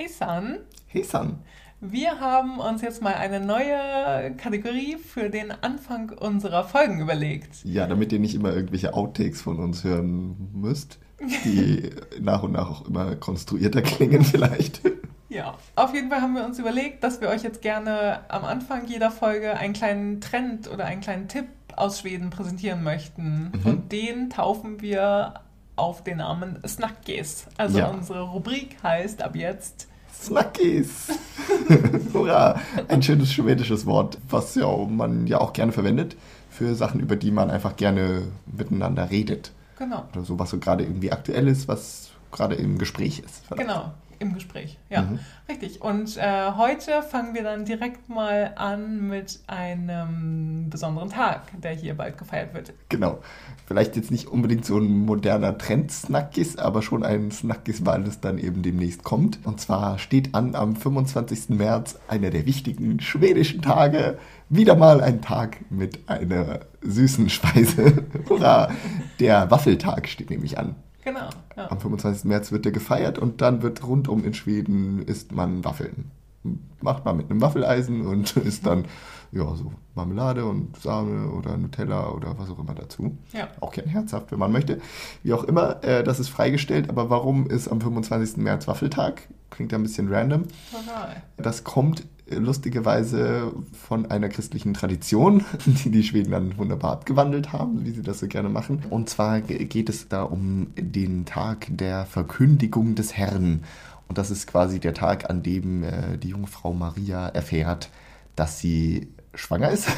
Hey San. Wir haben uns jetzt mal eine neue Kategorie für den Anfang unserer Folgen überlegt. Ja, damit ihr nicht immer irgendwelche Outtakes von uns hören müsst, die nach und nach auch immer konstruierter klingen vielleicht. Ja, auf jeden Fall haben wir uns überlegt, dass wir euch jetzt gerne am Anfang jeder Folge einen kleinen Trend oder einen kleinen Tipp aus Schweden präsentieren möchten. Mhm. Und den taufen wir auf den Namen Snackis. Also Unsere Rubrik heißt ab jetzt Snackis. Hurra! Ein schönes schwedisches Wort, was ja man ja auch gerne verwendet für Sachen, über die man einfach gerne miteinander redet. Genau. Oder so, was so gerade irgendwie aktuell ist, was gerade im Gespräch ist. Vielleicht. Genau, im Gespräch, ja. Mhm. Richtig. Und heute fangen wir dann direkt mal an mit einem besonderen Tag, der hier bald gefeiert wird. Genau. Vielleicht jetzt nicht unbedingt so ein moderner Trend-Snackis, aber schon ein Snackis, weil es dann eben demnächst kommt. Und zwar steht an am 25. März, einer der wichtigen schwedischen Tage, wieder mal ein Tag mit einer süßen Speise. Hurra! Der Waffeltag steht nämlich an. Genau. Ja. Am 25. März wird der gefeiert und dann wird rundum in Schweden isst man Waffeln. Macht man mit einem Waffeleisen und isst dann so Marmelade und Sahne oder Nutella oder was auch immer dazu. Ja. Auch gern herzhaft, wenn man möchte. Wie auch immer, das ist freigestellt. Aber warum ist am 25. März Waffeltag? Klingt ja ein bisschen random. Total. Das kommt lustigerweise von einer christlichen Tradition, die Schweden dann wunderbar abgewandelt haben, wie sie das so gerne machen. Und zwar geht es da um den Tag der Verkündigung des Herrn. Und das ist quasi der Tag, an dem die Jungfrau Maria erfährt, dass sie schwanger ist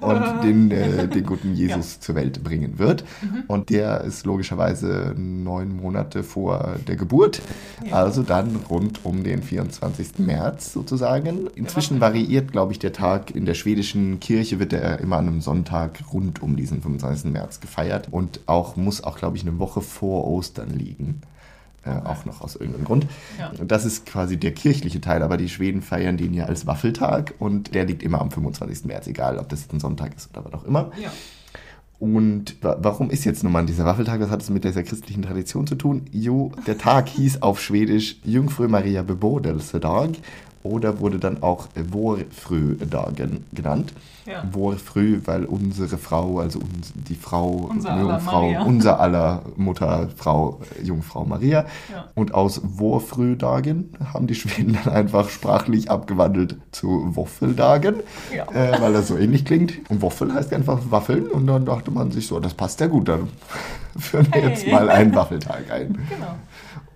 und den guten Jesus zur Welt bringen wird. Mhm. Und der ist logischerweise 9 Monate vor der Geburt, Also dann rund um den 24. März sozusagen. Inzwischen variiert, glaube ich, der Tag. In der schwedischen Kirche wird er immer an einem Sonntag rund um diesen 25. März gefeiert und muss auch, glaube ich, eine Woche vor Ostern liegen. Auch noch aus irgendeinem Grund. Ja. Das ist quasi der kirchliche Teil, aber die Schweden feiern den ja als Waffeltag und der liegt immer am 25. März, egal ob das ein Sonntag ist oder was auch immer. Ja. Und warum ist jetzt nun mal dieser Waffeltag? Was hat es mit dieser christlichen Tradition zu tun? Der Tag hieß auf Schwedisch Jungfrö Maria Bebådelsedag oder wurde dann auch Vårfrödagen genannt. Ja. Vårfrö, weil unsere Frau, also die Frau, unser aller Mutter, Frau, Jungfrau Maria. Ja. Und aus Vårfrödagen haben die Schweden dann einfach sprachlich abgewandelt zu Woffeldagen, weil das so ähnlich klingt. Und Woffel heißt einfach Waffeln und dann dachte man sich so, das passt ja gut, dann führen wir jetzt mal einen Waffeltag ein. Genau.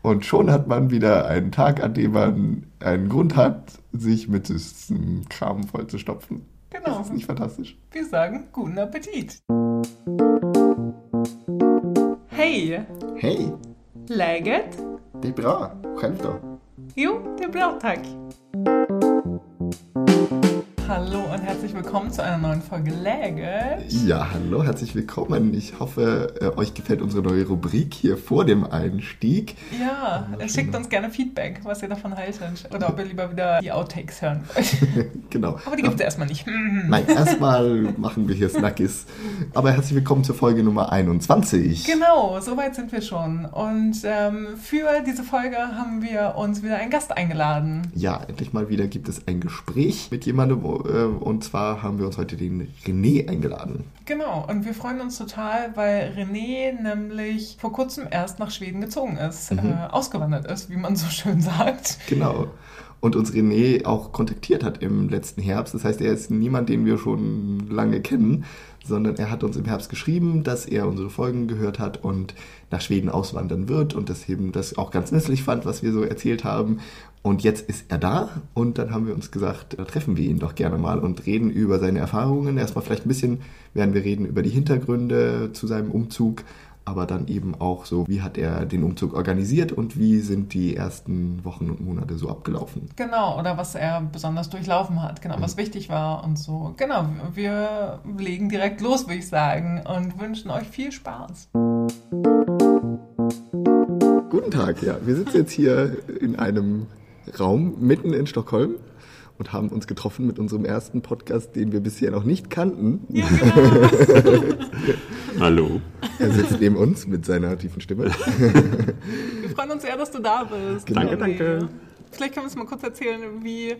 Und schon hat man wieder einen Tag, an dem man einen Grund hat, sich mit diesem Kram vollzustopfen. Genau. Das ist nicht fantastisch. Wir sagen guten Appetit. Hej! Hej! Läget? Det är bra. Själv då? Jo, det är bra, tack. Hallo und herzlich willkommen zu einer neuen Folge Läget. Ja, hallo, herzlich willkommen. Ich hoffe, euch gefällt unsere neue Rubrik hier vor dem Einstieg. Ja, schickt uns gerne Feedback, was ihr davon haltet. Oder ob ihr lieber wieder die Outtakes hören wollt. Genau. Aber die gibt es erstmal nicht. Nein, erstmal machen wir hier Snackis. Aber herzlich willkommen zur Folge Nummer 21. Genau, soweit sind wir schon. Und für diese Folge haben wir uns wieder einen Gast eingeladen. Ja, endlich mal wieder gibt es ein Gespräch mit jemandem, und zwar haben wir uns heute den René eingeladen. Genau, und wir freuen uns total, weil René nämlich vor kurzem erst nach Schweden gezogen ist, ausgewandert ist, wie man so schön sagt. Genau. Und uns René auch kontaktiert hat im letzten Herbst. Das heißt, er ist niemand, den wir schon lange kennen, sondern er hat uns im Herbst geschrieben, dass er unsere Folgen gehört hat und nach Schweden auswandern wird und dass eben das auch ganz nützlich fand, was wir so erzählt haben. Und jetzt ist er da und dann haben wir uns gesagt, da treffen wir ihn doch gerne mal und reden über seine Erfahrungen. Erstmal vielleicht ein bisschen werden wir reden über die Hintergründe zu seinem Umzug, aber dann eben auch so, wie hat er den Umzug organisiert und wie sind die ersten Wochen und Monate so abgelaufen. Genau, oder was er besonders durchlaufen hat, genau, was wichtig war und so. Genau, wir legen direkt los, würde ich sagen, und wünschen euch viel Spaß. Guten Tag, ja. Wir sitzen jetzt hier in einem Raum mitten in Stockholm und haben uns getroffen mit unserem ersten Podcast, den wir bisher noch nicht kannten. Ja, genau. Hallo. Er sitzt neben uns mit seiner tiefen Stimme. Wir freuen uns sehr, dass du da bist. Genau. Danke. Vielleicht können wir uns mal kurz erzählen, wie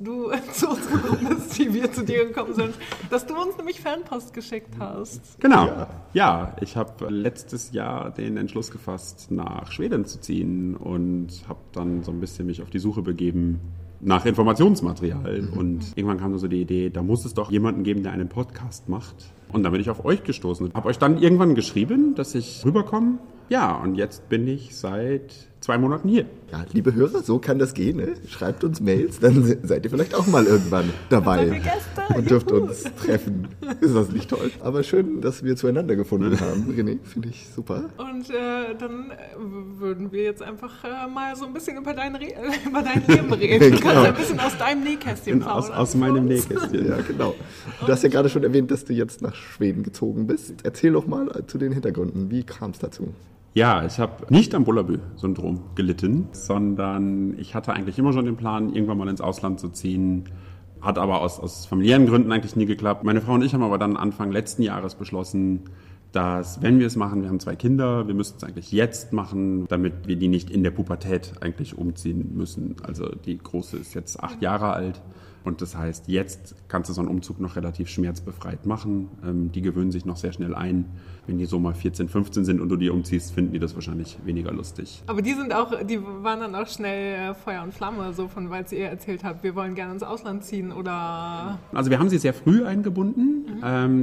du zu uns gekommen bist, wie wir zu dir gekommen sind, dass du uns nämlich Fanpost geschickt hast. Genau, ja, ich habe letztes Jahr den Entschluss gefasst, nach Schweden zu ziehen und habe dann so ein bisschen mich auf die Suche begeben nach Informationsmaterial und irgendwann kam so die Idee, da muss es doch jemanden geben, der einen Podcast macht und dann bin ich auf euch gestoßen. Habe euch dann irgendwann geschrieben, dass ich rüberkomme. Ja, und jetzt bin ich seit 2 Monaten hier. Ja, liebe Hörer, so kann das gehen, ne? Schreibt uns Mails, dann seid ihr vielleicht auch mal irgendwann dabei und dürft uns treffen. Ist das nicht toll? Aber schön, dass wir zueinander gefunden haben, René, finde ich super. Und dann würden wir jetzt einfach mal so ein bisschen über dein Leben reden. Genau. Du kannst ein bisschen aus deinem Nähkästchen plaudern. Aus meinem Nähkästchen, ja genau. Du hast ja gerade schon erwähnt, dass du jetzt nach Schweden gezogen bist. Erzähl doch mal zu den Hintergründen, wie kam es dazu? Ja, ich habe nicht am Bullabü-Syndrom gelitten, sondern ich hatte eigentlich immer schon den Plan, irgendwann mal ins Ausland zu ziehen. Hat aber aus familiären Gründen eigentlich nie geklappt. Meine Frau und ich haben aber dann Anfang letzten Jahres beschlossen, dass, wenn wir es machen, wir haben 2 Kinder, wir müssten es eigentlich jetzt machen, damit wir die nicht in der Pubertät eigentlich umziehen müssen. Also die Große ist jetzt 8 Jahre alt. Und das heißt, jetzt kannst du so einen Umzug noch relativ schmerzbefreit machen. Die gewöhnen sich noch sehr schnell ein. Wenn die so mal 14, 15 sind und du die umziehst, finden die das wahrscheinlich weniger lustig. Aber die waren dann auch schnell Feuer und Flamme, so von, weil sie ihr erzählt habt, wir wollen gerne ins Ausland ziehen oder... Also wir haben sie sehr früh eingebunden.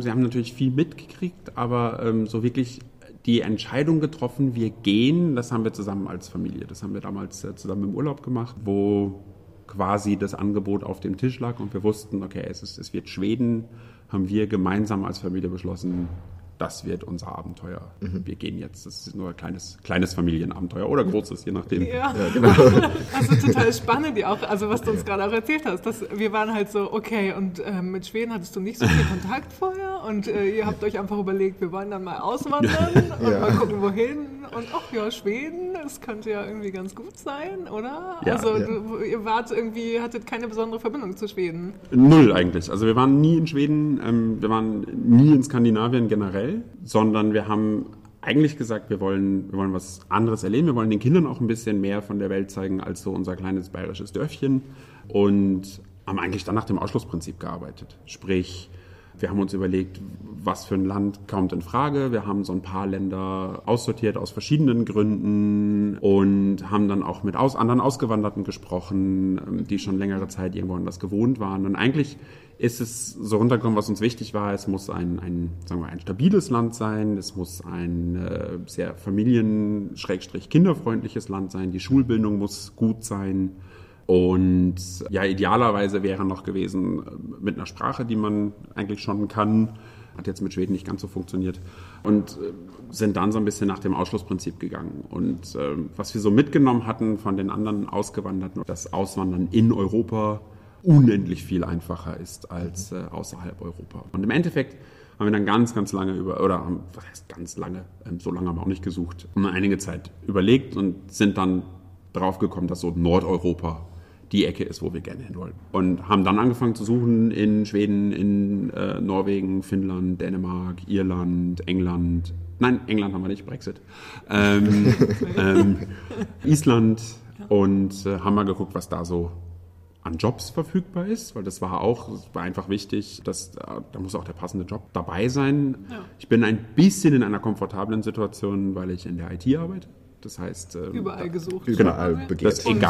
Sie haben natürlich viel mitgekriegt, aber so wirklich... Die Entscheidung getroffen, wir gehen, das haben wir zusammen als Familie. Das haben wir damals zusammen im Urlaub gemacht, wo quasi das Angebot auf dem Tisch lag und wir wussten, okay, es wird Schweden, haben wir gemeinsam als Familie beschlossen, das wird unser Abenteuer. Wir gehen jetzt. Das ist nur ein kleines Familienabenteuer oder großes, je nachdem. Ja, genau. Also total spannend, auch, also was du uns gerade auch erzählt hast. Dass wir waren halt so, okay, und mit Schweden hattest du nicht so viel Kontakt vorher und ihr habt euch einfach überlegt, wir wollen dann mal auswandern und mal gucken, wohin. Und ach ja, Schweden, das könnte ja irgendwie ganz gut sein, oder? Ja, also ihr wart irgendwie, hattet keine besondere Verbindung zu Schweden. Null eigentlich. Also wir waren nie in Schweden, wir waren nie in Skandinavien generell. Sondern wir haben eigentlich gesagt, wir wollen was anderes erleben. Wir wollen den Kindern auch ein bisschen mehr von der Welt zeigen als so unser kleines bayerisches Dörfchen und haben eigentlich dann nach dem Ausschlussprinzip gearbeitet. Sprich, wir haben uns überlegt, was für ein Land kommt in Frage. Wir haben so ein paar Länder aussortiert aus verschiedenen Gründen und haben dann auch mit anderen Ausgewanderten gesprochen, die schon längere Zeit irgendwo anders gewohnt waren. Und eigentlich ist es so runtergekommen, was uns wichtig war. Es muss ein stabiles Land sein. Es muss ein sehr familien-kinderfreundliches Land sein. Die Schulbildung muss gut sein. Und ja, idealerweise wäre noch gewesen mit einer Sprache, die man eigentlich schon kann. Hat jetzt mit Schweden nicht ganz so funktioniert. Und sind dann so ein bisschen nach dem Ausschlussprinzip gegangen. Und was wir so mitgenommen hatten von den anderen Ausgewanderten, das Auswandern in Europa unendlich viel einfacher ist als außerhalb Europa. Und im Endeffekt haben wir dann ganz, ganz lange so lange haben wir auch nicht gesucht, haben wir einige Zeit überlegt und sind dann drauf gekommen, dass so Nordeuropa die Ecke ist, wo wir gerne hin wollen. Und haben dann angefangen zu suchen in Schweden, in Norwegen, Finnland, Dänemark, Irland, England. Nein, England haben wir nicht, Brexit. Island und haben mal geguckt, was da so an Jobs verfügbar ist, weil das war einfach wichtig, dass da muss auch der passende Job dabei sein. Ja. Ich bin ein bisschen in einer komfortablen Situation, weil ich in der IT arbeite. Das heißt... überall gesucht. Überall begehrt. Und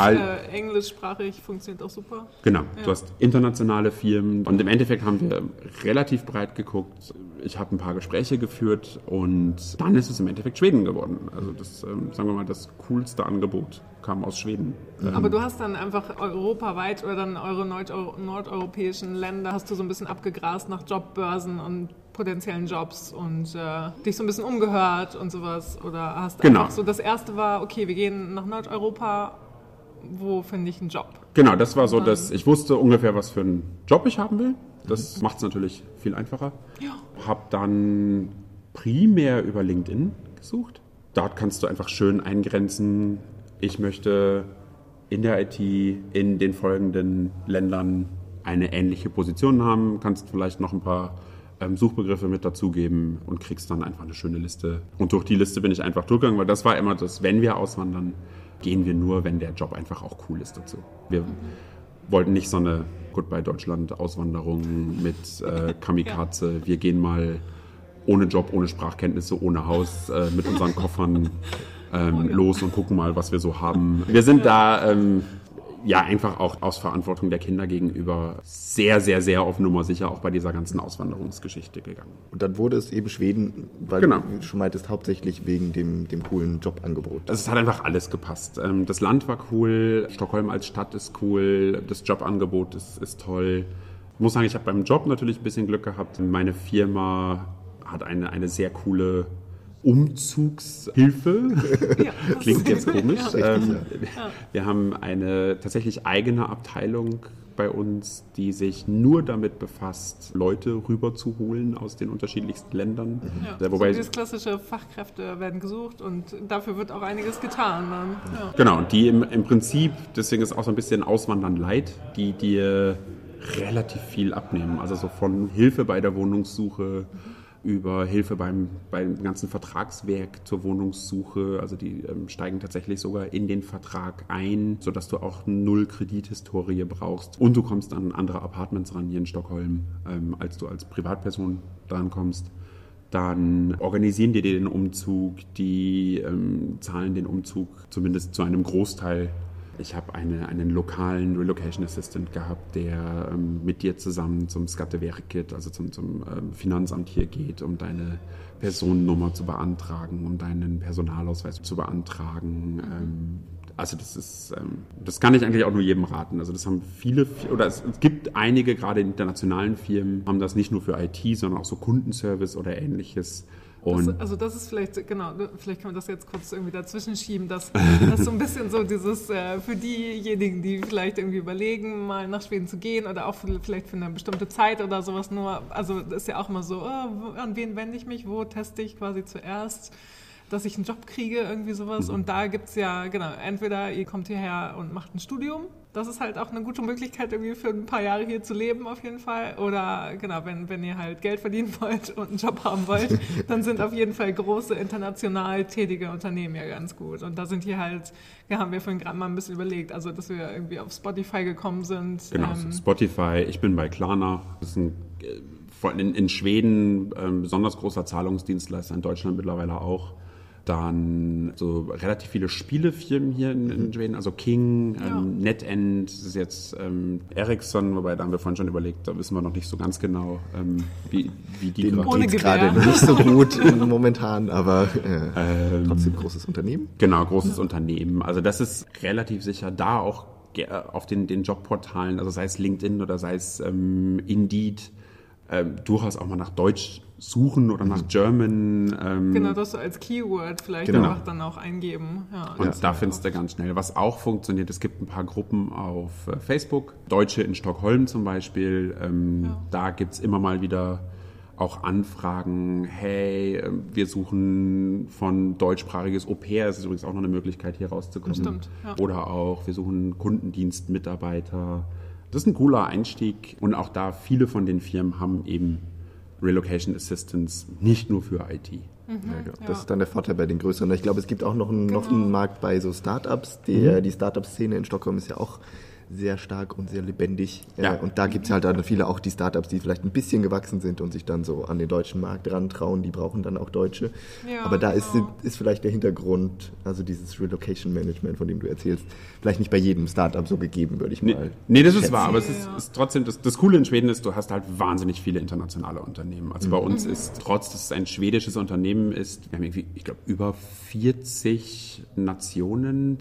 englischsprachig funktioniert auch super. Genau. Ja. Du hast internationale Firmen. Und im Endeffekt haben wir relativ breit geguckt. Ich habe ein paar Gespräche geführt und dann ist es im Endeffekt Schweden geworden. Also das, sagen wir mal, das coolste Angebot kam aus Schweden. Aber du hast dann einfach europaweit oder dann eure nordeuropäischen Länder hast du so ein bisschen abgegrast nach Jobbörsen und potenziellen Jobs und dich so ein bisschen umgehört und sowas oder hast einfach so, das erste war, okay, wir gehen nach Nordeuropa, wo finde ich einen Job? Genau, das war so, dass ich wusste ungefähr, was für einen Job ich haben will. Das macht es natürlich viel einfacher. Ja. Hab dann primär über LinkedIn gesucht. Dort kannst du einfach schön eingrenzen, ich möchte in der IT in den folgenden Ländern eine ähnliche Position haben, kannst vielleicht noch ein paar Suchbegriffe mit dazugeben und kriegst dann einfach eine schöne Liste. Und durch die Liste bin ich einfach durchgegangen, weil das war immer das, wenn wir auswandern, gehen wir nur, wenn der Job einfach auch cool ist dazu. Wir wollten nicht so eine Goodbye-Deutschland-Auswanderung mit Kamikaze. Ja. Wir gehen mal ohne Job, ohne Sprachkenntnisse, ohne Haus, mit unseren Koffern los und gucken mal, was wir so haben. Wir sind da einfach auch aus Verantwortung der Kinder gegenüber sehr, sehr, sehr auf Nummer sicher auch bei dieser ganzen Auswanderungsgeschichte gegangen. Und dann wurde es eben Schweden, weil du schon meintest, hauptsächlich wegen dem coolen Jobangebot. Also es hat einfach alles gepasst. Das Land war cool, Stockholm als Stadt ist cool, das Jobangebot ist toll. Ich muss sagen, ich habe beim Job natürlich ein bisschen Glück gehabt. Meine Firma hat eine sehr coole Umzugshilfe. Ja, klingt jetzt komisch. Ja. Wir haben eine tatsächlich eigene Abteilung bei uns, die sich nur damit befasst, Leute rüberzuholen aus den unterschiedlichsten Ländern. Ja. Ja, wobei so das klassische Fachkräfte werden gesucht und dafür wird auch einiges getan. Dann. Ja. Genau, und die im Prinzip, deswegen ist auch so ein bisschen Auswandern leid, die dir relativ viel abnehmen. Also so von Hilfe bei der Wohnungssuche über Hilfe beim ganzen Vertragswerk zur Wohnungssuche. Also die steigen tatsächlich sogar in den Vertrag ein, sodass du auch 0 Kredithistorie brauchst. Und du kommst an andere Apartments ran hier in Stockholm, als du als Privatperson dran kommst. Dann organisieren die den Umzug, die zahlen den Umzug zumindest zu einem Großteil. Ich habe einen lokalen Relocation Assistant gehabt, der mit dir zusammen zum Skatteverket, also zum Finanzamt hier geht, um deine Personennummer zu beantragen, um deinen Personalausweis zu beantragen. Mhm. Also das ist, das kann ich eigentlich auch nur jedem raten. Also das haben viele, oder es gibt einige, gerade in internationalen Firmen, haben das nicht nur für IT, sondern auch so Kundenservice oder Ähnliches. Das ist vielleicht, vielleicht kann man das jetzt kurz irgendwie dazwischen schieben, dass so ein bisschen so dieses, für diejenigen, die vielleicht irgendwie überlegen, mal nach Schweden zu gehen oder auch vielleicht für eine bestimmte Zeit oder sowas nur, also das ist ja auch immer so, an wen wende ich mich, wo teste ich quasi zuerst, dass ich einen Job kriege, irgendwie sowas. Mhm. Und da gibt's ja, entweder ihr kommt hierher und macht ein Studium. Das ist halt auch eine gute Möglichkeit, irgendwie für ein paar Jahre hier zu leben auf jeden Fall. Oder wenn ihr halt Geld verdienen wollt und einen Job haben wollt, dann sind auf jeden Fall große international tätige Unternehmen ja ganz gut. Und da sind hier halt, haben wir vorhin gerade mal ein bisschen überlegt, also dass wir irgendwie auf Spotify gekommen sind. Genau, Spotify, ich bin bei Klarna. Das ist ein in Schweden besonders großer Zahlungsdienstleister, in Deutschland mittlerweile auch. Dann so relativ viele Spielefirmen hier in Schweden, also King, NetEnt, das ist jetzt Ericsson, wobei da haben wir vorhin schon überlegt, da wissen wir noch nicht so ganz genau, wie die gerade. Geht gerade nicht so gut momentan, aber trotzdem großes Unternehmen. Genau, großes Unternehmen. Also das ist relativ sicher da auch auf den Jobportalen, also sei es LinkedIn oder sei es Indeed, durchaus auch mal nach Deutsch suchen oder nach German. Das so als Keyword vielleicht einfach dann auch eingeben. Ja, und da findest du ganz schnell, was auch funktioniert. Es gibt ein paar Gruppen auf Facebook, Deutsche in Stockholm zum Beispiel. Da gibt es immer mal wieder auch Anfragen, hey, wir suchen von deutschsprachiges Au-pair, das ist übrigens auch noch eine Möglichkeit, hier rauszukommen. Stimmt, ja. Oder auch, wir suchen Kundendienstmitarbeiter. Das ist ein cooler Einstieg und auch da viele von den Firmen haben eben Relocation Assistance, nicht nur für IT. Das ist dann der Vorteil bei den größeren. Ich glaube, es gibt auch noch einen Markt bei so Startups. Die Startup-Szene in Stockholm ist ja auch sehr stark und sehr lebendig. Ja. Und da gibt es halt dann viele auch die Startups, die vielleicht ein bisschen gewachsen sind und sich dann so an den deutschen Markt rantrauen. Die brauchen dann auch Deutsche. Ja, aber da ist vielleicht der Hintergrund, also dieses Relocation Management, von dem du erzählst, vielleicht nicht bei jedem Startup so gegeben, würde ich mal schätzen. Nee, das ist wahr. Aber es ist trotzdem, das Coole in Schweden ist, du hast halt wahnsinnig viele internationale Unternehmen. Also bei uns ist, trotz dass es ein schwedisches Unternehmen ist, wir haben irgendwie, ich glaube, über 42 Nationen,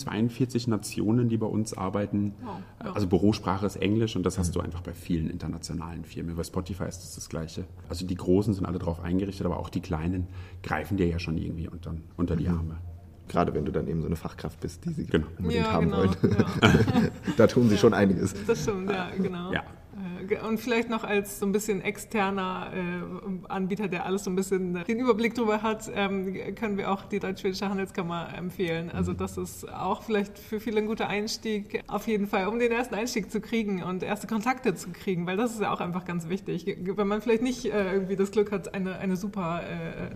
die bei uns arbeiten. Wow. Also Bürosprache ist Englisch und das hast du einfach bei vielen internationalen Firmen. Bei Spotify ist das Gleiche. Also die Großen sind alle drauf eingerichtet, aber auch die Kleinen greifen dir ja schon irgendwie unter die Arme. Gerade wenn du dann eben so eine Fachkraft bist, die sie unbedingt haben wollen. Ja. Da tun sie schon einiges. Das stimmt, ja, genau. Ja. Und vielleicht noch als so ein bisschen externer Anbieter, der alles so ein bisschen den Überblick drüber hat, können wir auch die Deutsch-Schwedische Handelskammer empfehlen. Also das ist auch vielleicht für viele ein guter Einstieg, auf jeden Fall, um den ersten Einstieg zu kriegen und erste Kontakte zu kriegen, weil das ist ja auch einfach ganz wichtig. Wenn man vielleicht nicht irgendwie das Glück hat, eine super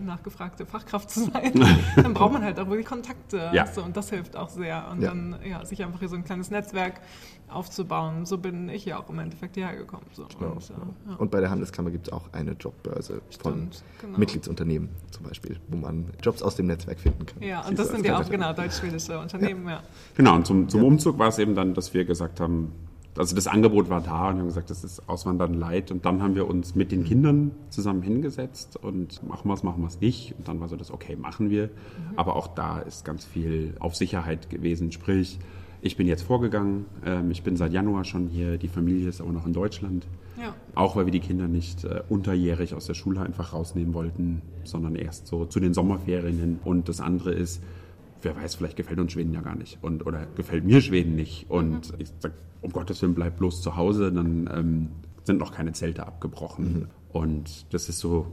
nachgefragte Fachkraft zu sein, dann braucht man halt auch wirklich Kontakte. Ja. So, und das hilft auch sehr. Und dann sich einfach hier so ein kleines Netzwerk aufzubauen. So bin ich ja auch im Endeffekt hierher gekommen. So. Genau, und, ja. Und bei der Handelskammer gibt es auch eine Jobbörse von Mitgliedsunternehmen zum Beispiel, wo man Jobs aus dem Netzwerk finden kann. Ja, und das sind ja auch deutsch-schwedische Unternehmen. Ja. Ja. Genau, und zum Umzug war es eben dann, dass wir gesagt haben, also das Angebot war da und wir haben gesagt, das ist Auswandern light. Und dann haben wir uns mit den Kindern zusammen hingesetzt und machen wir es nicht. Und dann war so das, okay, machen wir. Mhm. Aber auch da ist ganz viel auf Sicherheit gewesen, sprich, ich bin jetzt vorgegangen, ich bin seit Januar schon hier, die Familie ist aber noch in Deutschland. Ja. Auch weil wir die Kinder nicht unterjährig aus der Schule einfach rausnehmen wollten, sondern erst so zu den Sommerferien hin. Und das andere ist, wer weiß, vielleicht gefällt uns Schweden ja gar nicht oder gefällt mir Schweden nicht. Und ich sage, um Gottes Willen, bleib bloß zu Hause, dann sind noch keine Zelte abgebrochen. Mhm. Und das ist so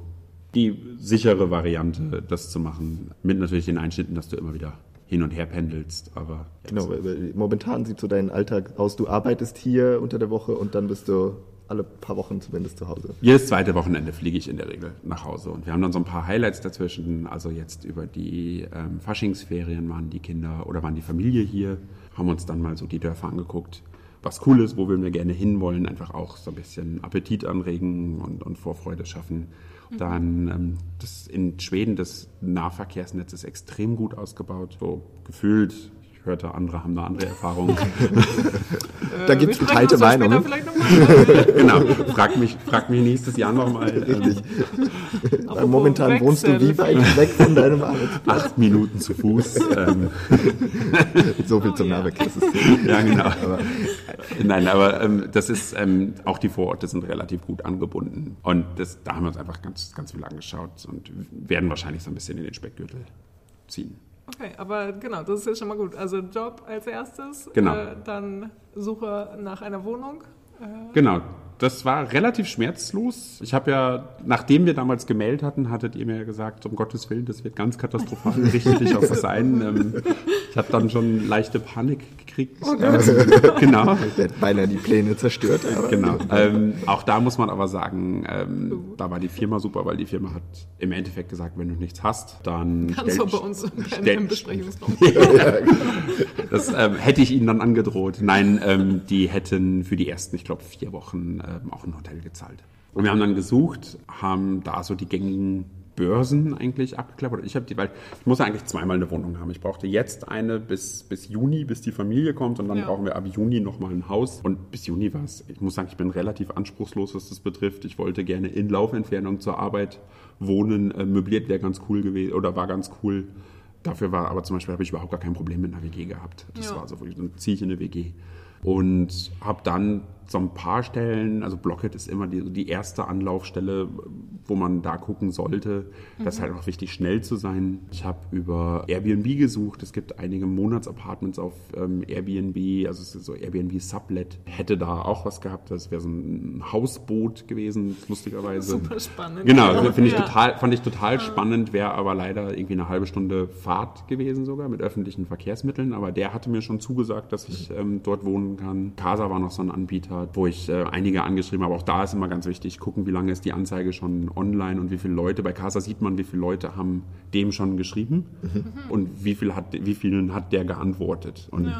die sichere Variante, das zu machen, mit natürlich den Einschnitten, dass du immer wieder hin und her pendelst, aber... Genau, momentan sieht so dein Alltag aus, du arbeitest hier unter der Woche und dann bist du alle paar Wochen zumindest zu Hause. Jedes zweite Wochenende fliege ich in der Regel nach Hause und wir haben dann so ein paar Highlights dazwischen, also jetzt über die Faschingsferien waren die Kinder oder waren die Familie hier, haben uns dann mal so die Dörfer angeguckt, was cool ist, wo wir gerne hinwollen, einfach auch so ein bisschen Appetit anregen und Vorfreude schaffen. Dann das in Schweden, das Nahverkehrsnetz ist extrem gut ausgebaut, so gefühlt. Ich hörte, andere haben da andere Erfahrungen. Da gibt es geteilte Meinungen. Genau, frag mich nächstes Jahr nochmal. Richtig. Momentan wohnst du wie weit weg von deinem Arbeitsplatz? 8 Minuten zu Fuß. So viel zum Nahverkehrssystem. Ja, genau. Aber das ist, auch die Vororte sind relativ gut angebunden. Und da haben wir uns einfach ganz, ganz viel angeschaut und werden wahrscheinlich so ein bisschen in den Speckgürtel ziehen. Okay, aber genau, das ist ja schon mal gut. Also Job als erstes, genau. Dann Suche nach einer Wohnung. Genau, das war relativ schmerzlos. Ich habe ja, nachdem wir damals gemeldet hatten, hattet ihr mir ja gesagt, um Gottes Willen, das wird ganz katastrophal, richtig nicht auf das sein. Ich habe dann schon leichte Panik gekriegt. Okay. Genau. Der hat beinahe die Pläne zerstört. Aber genau. Auch da muss man aber sagen, da war die Firma super, weil die Firma hat im Endeffekt gesagt, wenn du nichts hast, dann... Kannst du bei uns im Besprechungsraum. Das hätte ich ihnen dann angedroht. Nein, die hätten für die ersten, ich glaube, 4 Wochen auch ein Hotel gezahlt. Und wir haben dann gesucht, haben da so die gängigen Börsen eigentlich abgeklappt. Oder ich muss eigentlich zweimal eine Wohnung haben. Ich brauchte jetzt eine bis Juni, bis die Familie kommt und dann brauchen wir ab Juni nochmal ein Haus. Und bis Juni war es, ich muss sagen, ich bin relativ anspruchslos, was das betrifft. Ich wollte gerne in Laufentfernung zur Arbeit wohnen. Möbliert wäre ganz cool gewesen oder war ganz cool. Dafür war aber zum Beispiel, habe ich überhaupt gar kein Problem mit einer WG gehabt. Das war so, dann ziehe ich in eine WG. Und habe dann so ein paar Stellen, also Blocket ist immer die erste Anlaufstelle, wo man da gucken sollte. Das ist halt auch wichtig, schnell zu sein. Ich habe über Airbnb gesucht. Es gibt einige Monatsapartments auf Airbnb, also es ist so Airbnb-Sublet. Hätte da auch was gehabt. Das wäre so ein Hausboot gewesen, lustigerweise. Super spannend. Genau, fand ich total spannend. Wäre aber leider irgendwie eine halbe Stunde Fahrt gewesen sogar mit öffentlichen Verkehrsmitteln. Aber der hatte mir schon zugesagt, dass ich dort wohnen kann. Qasa war noch so ein Anbieter, wo ich einige angeschrieben habe. Auch da ist immer ganz wichtig, gucken, wie lange ist die Anzeige schon online und wie viele Leute. Bei Qasa sieht man, wie viele Leute haben dem schon geschrieben und wie vielen hat der geantwortet. Und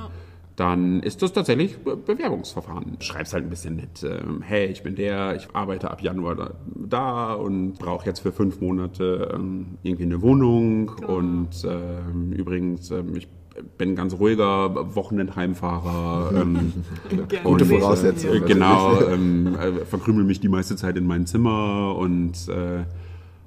dann ist das tatsächlich Bewerbungsverfahren. Schreib's halt ein bisschen nett. Hey, ich bin der, ich arbeite ab Januar da und brauche jetzt für 5 Monate irgendwie eine Wohnung. Genau. Und übrigens, ich bin ein ganz ruhiger Wochenendheimfahrer. Gute Voraussetzung. Genau, verkrümel mich die meiste Zeit in meinem Zimmer und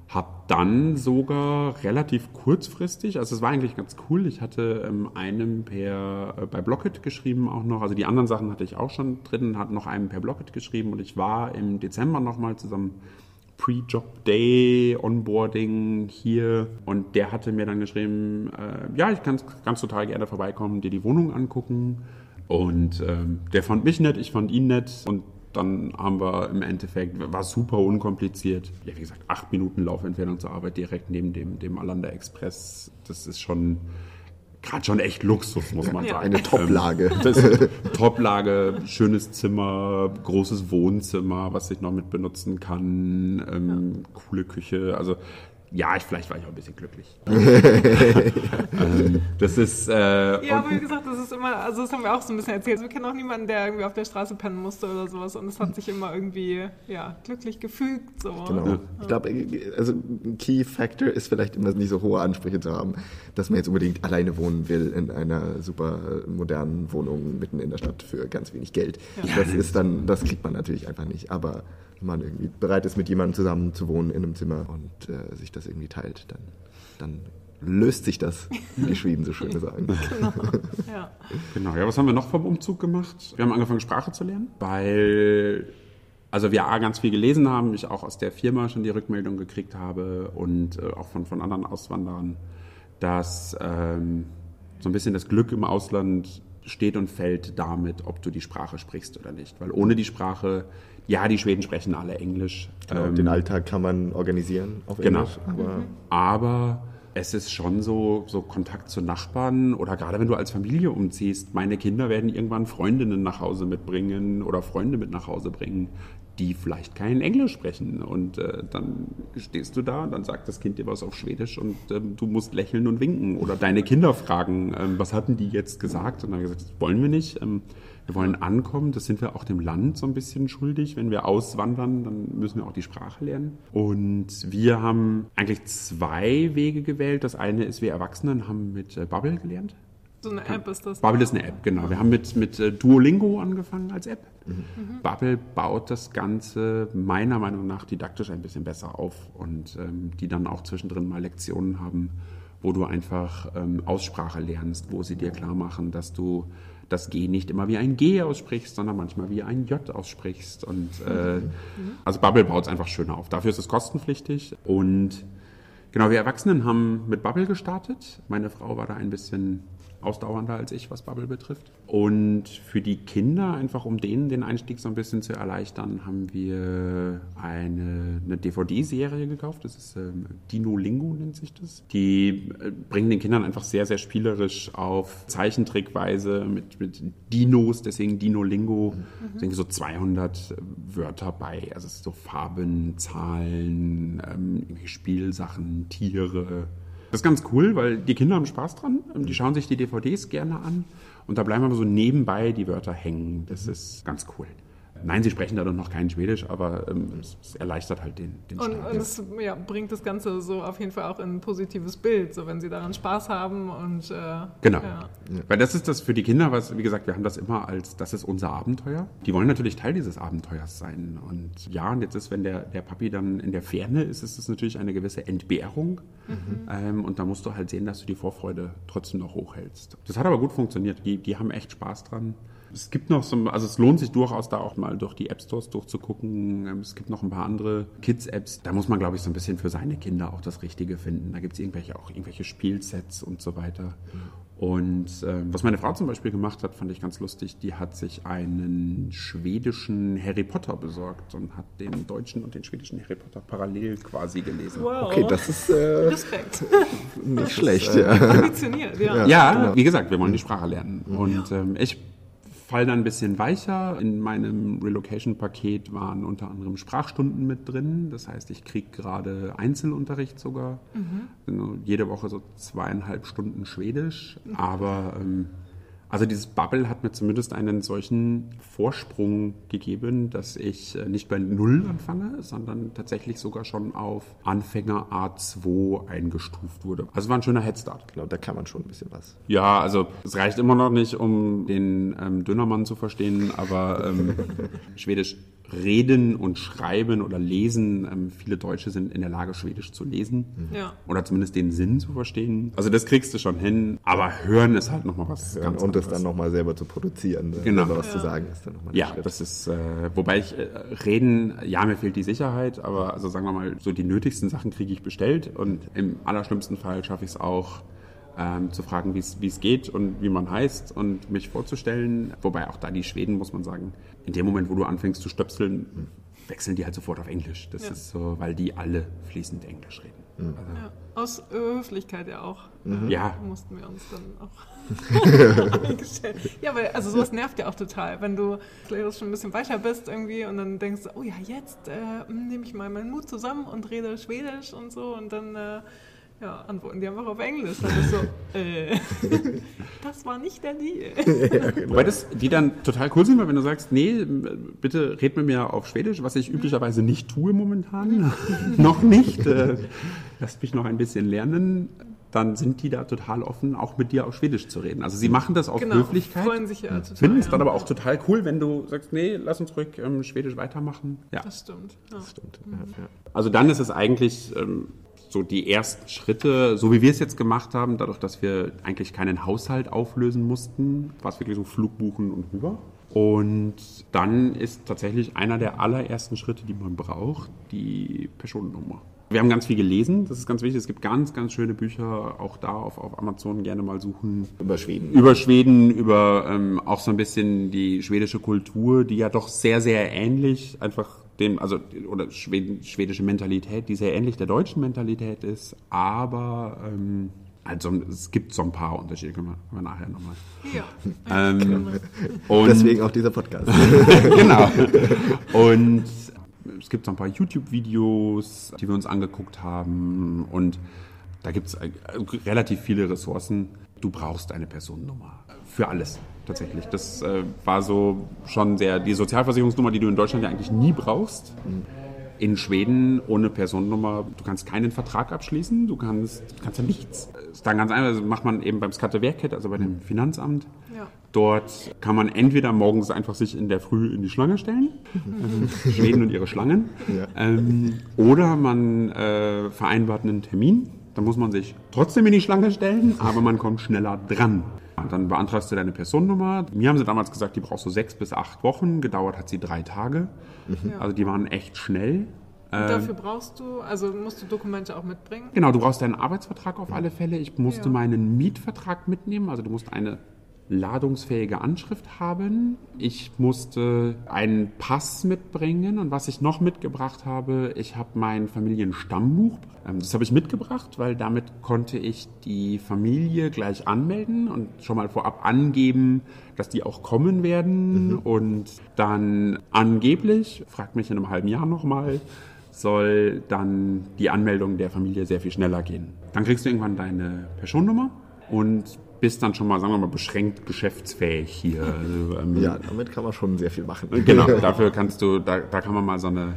habe dann sogar relativ kurzfristig, also es war eigentlich ganz cool, ich hatte einem bei Blocket geschrieben auch noch, also die anderen Sachen hatte ich auch schon drin, hatte noch einem per Blocket geschrieben und ich war im Dezember nochmal zusammen Pre-Job-Day, Onboarding hier und der hatte mir dann geschrieben, ich kann ganz total gerne vorbeikommen, dir die Wohnung angucken und der fand mich nett, ich fand ihn nett und Dann haben wir im Endeffekt, war super unkompliziert. Ja, wie gesagt, 8 Minuten Laufentfernung zur Arbeit direkt neben dem Arlanda Express. Das ist schon gerade schon echt Luxus, muss man sagen. Eine Top-Lage. Top-Lage, schönes Zimmer, großes Wohnzimmer, was ich noch mit benutzen kann, coole Küche. Also ja, vielleicht war ich auch ein bisschen glücklich. Das ist... ja, aber wie gesagt, das ist immer, also das haben wir auch so ein bisschen erzählt. Also wir kennen auch niemanden, der irgendwie auf der Straße pennen musste oder sowas. Und es hat sich immer irgendwie, ja, glücklich gefügt. So. Genau. Ja. Ich glaube, also ein Key Factor ist vielleicht immer nicht so hohe Ansprüche zu haben, dass man jetzt unbedingt alleine wohnen will in einer super modernen Wohnung mitten in der Stadt für ganz wenig Geld. Ja. Das kriegt man natürlich einfach nicht, aber... man irgendwie bereit ist, mit jemandem zusammen zu wohnen in einem Zimmer und sich das irgendwie teilt, dann löst sich das, wie Schweden so schön sagen. Genau. Ja, was haben wir noch vom Umzug gemacht? Wir haben angefangen, Sprache zu lernen, weil also wir ganz viel gelesen haben, ich auch aus der Firma schon die Rückmeldung gekriegt habe und auch von anderen Auswanderern, dass so ein bisschen das Glück im Ausland steht und fällt damit, ob du die Sprache sprichst oder nicht. Weil ohne die Sprache, ja, die Schweden sprechen alle Englisch. Genau, den Alltag kann man organisieren auf Englisch. Genau. Aber es ist schon so Kontakt zu Nachbarn oder gerade wenn du als Familie umziehst, meine Kinder werden irgendwann Freundinnen nach Hause mitbringen oder Freunde mit nach Hause bringen, die vielleicht kein Englisch sprechen. Und dann stehst du da und dann sagt das Kind dir was auf Schwedisch und du musst lächeln und winken. Oder deine Kinder fragen, was hatten die jetzt gesagt? Und dann haben wir gesagt, das wollen wir nicht. Wir wollen ankommen. Das sind wir auch dem Land so ein bisschen schuldig. Wenn wir auswandern, dann müssen wir auch die Sprache lernen. Und wir haben eigentlich 2 Wege gewählt. Das eine ist, wir Erwachsenen haben mit Babbel gelernt. So eine App ist das? Babbel ist eine App, genau. Wir haben mit Duolingo angefangen als App. Mhm. Babbel baut das Ganze meiner Meinung nach didaktisch ein bisschen besser auf und die dann auch zwischendrin mal Lektionen haben, wo du einfach Aussprache lernst, wo sie dir klar machen, dass du das G nicht immer wie ein G aussprichst, sondern manchmal wie ein J aussprichst. Und also Babbel baut es einfach schöner auf. Dafür ist es kostenpflichtig und genau, wir Erwachsenen haben mit Babbel gestartet. Meine Frau war da ein bisschen ausdauernder als ich, was Babbel betrifft. Und für die Kinder, einfach um denen den Einstieg so ein bisschen zu erleichtern, haben wir eine DVD-Serie gekauft. Das ist Dino Lingo nennt sich das. Die bringen den Kindern einfach sehr, sehr spielerisch auf Zeichentrickweise mit Dinos, deswegen Dino Lingo. Mhm. Deswegen so 200 Wörter bei. Also es ist so Farben, Zahlen, Spielsachen, Tiere. Das ist ganz cool, weil die Kinder haben Spaß dran. Die schauen sich die DVDs gerne an und da bleiben aber so nebenbei die Wörter hängen. Das ist ganz cool. Nein, sie sprechen dadurch noch kein Schwedisch, aber es erleichtert halt den Start. Und es bringt das Ganze so auf jeden Fall auch in ein positives Bild, so wenn sie daran Spaß haben. Und genau, weil das ist das für die Kinder, was, wie gesagt, wir haben das immer als, das ist unser Abenteuer. Die wollen natürlich Teil dieses Abenteuers sein. Und ja, und jetzt ist, wenn der Papi dann in der Ferne ist, ist es natürlich eine gewisse Entbehrung. Mhm. Und da musst du halt sehen, dass du die Vorfreude trotzdem noch hochhältst. Das hat aber gut funktioniert. Die haben echt Spaß dran. Es gibt noch so, also es lohnt sich durchaus, da auch mal durch die App-Stores durchzugucken. Es gibt noch ein paar andere Kids-Apps. Da muss man, glaube ich, so ein bisschen für seine Kinder auch das Richtige finden. Da gibt es irgendwelche Spielsets und so weiter. Und was meine Frau zum Beispiel gemacht hat, fand ich ganz lustig. Die hat sich einen schwedischen Harry Potter besorgt und hat den deutschen und den schwedischen Harry Potter parallel quasi gelesen. Wow. Okay, das ist Respekt. Nicht schlecht. Ambitioniert, ja. Ja, wie gesagt, wir wollen die Sprache lernen. Und ich fall dann ein bisschen weicher. In meinem Relocation-Paket waren unter anderem Sprachstunden mit drin. Das heißt, ich kriege gerade Einzelunterricht sogar. Mhm. Jede Woche so 2,5 Stunden Schwedisch. Aber also dieses Babbel hat mir zumindest einen solchen Vorsprung gegeben, dass ich nicht bei 0 anfange, sondern tatsächlich sogar schon auf Anfänger A2 eingestuft wurde. Also war ein schöner Headstart. Genau, da kann man schon ein bisschen was. Ja, also es reicht immer noch nicht, um den Dönermann zu verstehen, aber Schwedisch reden und schreiben oder lesen. Viele Deutsche sind in der Lage, Schwedisch zu lesen. Ja. Oder zumindest den Sinn zu verstehen. Also das kriegst du schon hin, aber hören ist halt nochmal was ganz anderes. Und das dann nochmal selber zu produzieren. Genau. Oder was zu sagen ist dann nochmal. Ja, Schritt. Das ist, wobei ich reden, ja, mir fehlt die Sicherheit, aber also sagen wir mal, so die nötigsten Sachen kriege ich bestellt und im allerschlimmsten Fall schaffe ich es auch, zu fragen, wie es geht und wie man heißt und mich vorzustellen. Wobei auch da die Schweden, muss man sagen, in dem Moment, wo du anfängst zu stöpseln, wechseln die halt sofort auf Englisch. Das ist so, weil die alle fließend Englisch reden. Mhm. Also, aus Höflichkeit ja auch. Mhm. Ja. Mussten wir uns dann auch eingestellt. Ja, weil also sowas nervt ja auch total, wenn du vielleicht schon ein bisschen weicher bist irgendwie und dann denkst du, oh ja, jetzt nehme ich mal meinen Mut zusammen und rede Schwedisch und so und dann antworten die einfach auf Englisch. Dann ist so, das war nicht der Deal. Ja, genau. Wobei das, die dann total cool sind, weil wenn du sagst, nee, bitte red mit mir auf Schwedisch, was ich üblicherweise nicht tue momentan, noch nicht, lasst mich noch ein bisschen lernen, dann sind die da total offen, auch mit dir auf Schwedisch zu reden. Also sie machen das auf Höflichkeit, freuen sich ja total, finden es dann aber auch total cool, wenn du sagst, nee, lass uns ruhig Schwedisch weitermachen. Ja. Das stimmt. Ja. Das stimmt. Mhm. Ja. Also dann ist es eigentlich... so die ersten Schritte, so wie wir es jetzt gemacht haben, dadurch, dass wir eigentlich keinen Haushalt auflösen mussten, war es wirklich so Flug buchen und rüber. Und dann ist tatsächlich einer der allerersten Schritte, die man braucht, die Personennummer. Wir haben ganz viel gelesen, das ist ganz wichtig. Es gibt ganz, ganz schöne Bücher, auch da auf Amazon gerne mal suchen. Über Schweden, auch so ein bisschen die schwedische Kultur, die ja doch sehr, sehr ähnlich einfach schwedische Mentalität, die sehr ähnlich der deutschen Mentalität ist, aber es gibt so ein paar Unterschiede, können wir nachher nochmal. Ja. Und deswegen auch dieser Podcast. Genau. Und es gibt so ein paar YouTube-Videos, die wir uns angeguckt haben und da gibt es relativ viele Ressourcen. Du brauchst eine Personennummer. Für alles, tatsächlich. Das war so schon die Sozialversicherungsnummer, die du in Deutschland ja eigentlich nie brauchst. In Schweden ohne Personennummer, du kannst keinen Vertrag abschließen, du kannst ja nichts. Das ist dann ganz einfach, das macht man eben beim Skatteverket, also bei dem Finanzamt. Ja. Dort kann man entweder morgens einfach sich in der Früh in die Schlange stellen, Schweden und ihre Schlangen, oder man vereinbart einen Termin. Dann muss man sich trotzdem in die Schlange stellen, aber man kommt schneller dran. Und dann beantragst du deine Personennummer. Mir haben sie damals gesagt, die brauchst du 6 bis 8 Wochen. Gedauert hat sie 3 Tage. Ja. Also die waren echt schnell. Und dafür musst du Dokumente auch mitbringen? Genau, du brauchst deinen Arbeitsvertrag auf alle Fälle. Ich musste meinen Mietvertrag mitnehmen. Also du musst eine ladungsfähige Anschrift haben. Ich musste einen Pass mitbringen und was ich noch mitgebracht habe, ich habe mein Familienstammbuch. Das habe ich mitgebracht, weil damit konnte ich die Familie gleich anmelden und schon mal vorab angeben, dass die auch kommen werden. Und dann angeblich, fragt mich in einem halben Jahr nochmal, soll dann die Anmeldung der Familie sehr viel schneller gehen. Dann kriegst du irgendwann deine Personennummer und bist dann schon mal, sagen wir mal, beschränkt geschäftsfähig hier. Also, damit kann man schon sehr viel machen. Genau, dafür kannst du, da kann man mal so eine,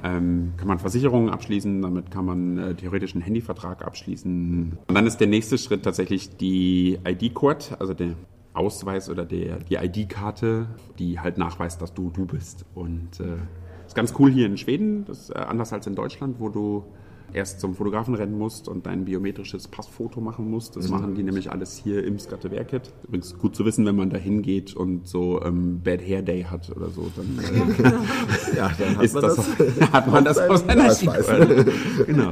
kann man Versicherungen abschließen, damit kann man theoretisch einen Handyvertrag abschließen. Und dann ist der nächste Schritt tatsächlich die ID-Card, also der Ausweis oder die ID-Karte, die halt nachweist, dass du bist. Und ist ganz cool hier in Schweden, das ist anders als in Deutschland, wo du erst zum Fotografen rennen musst und dein biometrisches Passfoto machen musst. Das machen die nämlich alles hier im Skatteverket. Übrigens gut zu wissen, wenn man da hingeht und so Bad Hair Day hat oder so, dann, dann hat man das auf seiner Skitour. Genau.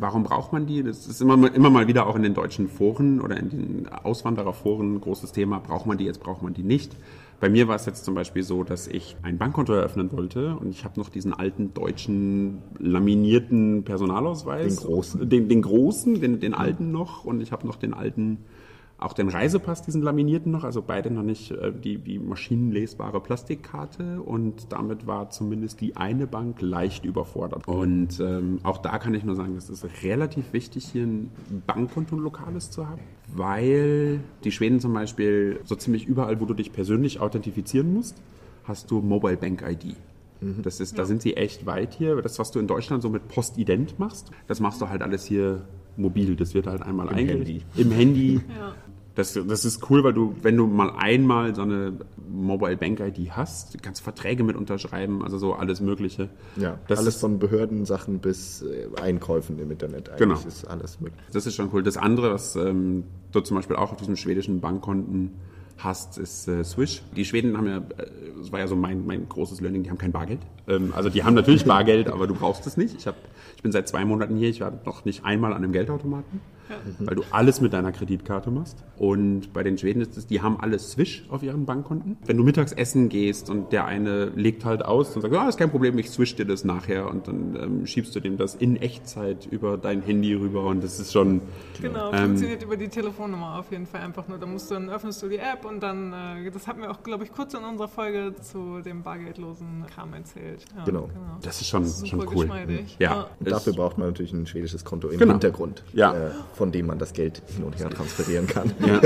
Warum braucht man die? Das ist immer mal wieder auch in den deutschen Foren oder in den Auswandererforen ein großes Thema. Braucht man die jetzt, braucht man die nicht? Bei mir war es jetzt zum Beispiel so, dass ich ein Bankkonto eröffnen wollte und ich habe noch diesen alten deutschen laminierten Personalausweis. Den großen, den alten noch und ich habe noch den alten, auch den Reisepass, diesen laminierten noch, also beide noch nicht die maschinenlesbare Plastikkarte und damit war zumindest die eine Bank leicht überfordert. Und auch da kann ich nur sagen, das ist relativ wichtig, hier ein Bankkonto und Lokales zu haben. Weil die Schweden zum Beispiel so ziemlich überall, wo du dich persönlich authentifizieren musst, hast du Mobile Bank ID. Das ist, da sind sie echt weit hier. Das, was du in Deutschland so mit Postident machst, das machst du halt alles hier mobil. Das wird halt einmal eingerichtet. Im Handy. Ja. Das ist cool, weil du, wenn du einmal so eine Mobile Bank ID hast, du kannst Verträge mit unterschreiben, also so alles Mögliche. Ja, das alles von Behördensachen bis Einkäufen im Internet eigentlich ist alles möglich. Das ist schon cool. Das andere, was du zum Beispiel auch auf diesen schwedischen Bankkonten hast, ist Swish. Die Schweden haben ja, das war ja so mein großes Learning, die haben kein Bargeld. Also die haben natürlich Bargeld, aber du brauchst es nicht. Ich bin seit 2 Monaten hier, ich war noch nicht einmal an einem Geldautomaten. weil du alles mit deiner Kreditkarte machst. Und bei den Schweden ist es, die haben alle Swish auf ihren Bankkonten. Wenn du mittags essen gehst und der eine legt halt aus und sagt, ah, ist kein Problem, ich swish dir das nachher, und dann schiebst du dem das in Echtzeit über dein Handy rüber, und das ist schon... Genau, funktioniert über die Telefonnummer auf jeden Fall einfach nur. Dann öffnest du die App und dann, das hatten wir auch, glaube ich, kurz in unserer Folge zu dem bargeldlosen Kram erzählt. Ja, genau. Das ist schon cool. Ja. Und dafür braucht man natürlich ein schwedisches Konto im Hintergrund, von dem man das Geld hin und her transferieren kann. Ja.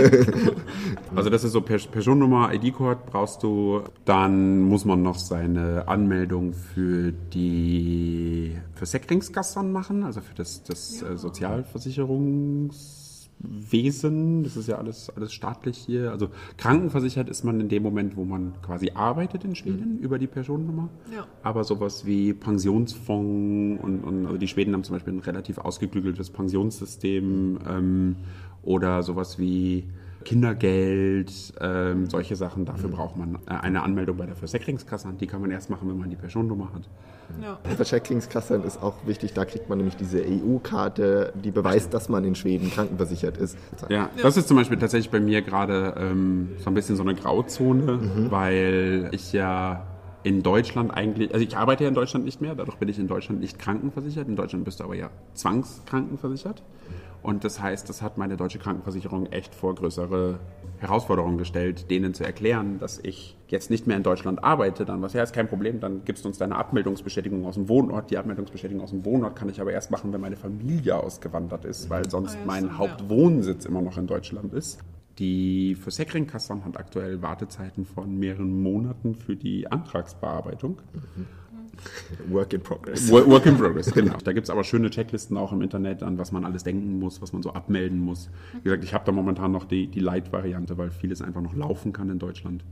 Also das ist so Personnummer, ID-Code brauchst du. Dann muss man noch seine Anmeldung für die Försäkringskassan machen, also für das Sozialversicherungswesen, das ist ja alles staatlich hier. Also krankenversichert ist man in dem Moment, wo man quasi arbeitet in Schweden, über die Personennummer. Ja. Aber sowas wie Pensionsfonds und also die Schweden haben zum Beispiel ein relativ ausgeklügeltes Pensionssystem oder sowas wie Kindergeld, solche Sachen, dafür braucht man eine Anmeldung bei der Försäkringskassan. Die kann man erst machen, wenn man die Personnummer hat. Ja. Die Försäkringskassan ist auch wichtig, da kriegt man nämlich diese EU-Karte, die beweist, dass man in Schweden krankenversichert ist. Ja, das ist zum Beispiel tatsächlich bei mir gerade so ein bisschen so eine Grauzone, weil ich ja in Deutschland eigentlich, also ich arbeite ja in Deutschland nicht mehr, dadurch bin ich in Deutschland nicht krankenversichert. In Deutschland bist du aber ja zwangskrankenversichert. Und das heißt, das hat meine deutsche Krankenversicherung echt vor größere Herausforderungen gestellt, denen zu erklären, dass ich jetzt nicht mehr in Deutschland arbeite. Dann was, ja, ist kein Problem, dann gibst du uns deine Abmeldungsbestätigung aus dem Wohnort. Die Abmeldungsbestätigung aus dem Wohnort kann ich aber erst machen, wenn meine Familie ausgewandert ist, weil sonst mein Hauptwohnsitz immer noch in Deutschland ist. Die Försäkringskassan hat aktuell Wartezeiten von mehreren Monaten für die Antragsbearbeitung. Work in progress. Work in progress, genau. Da gibt es aber schöne Checklisten auch im Internet, an was man alles denken muss, was man so abmelden muss. Wie gesagt, ich habe da momentan noch die Light-Variante, weil vieles einfach noch laufen kann in Deutschland.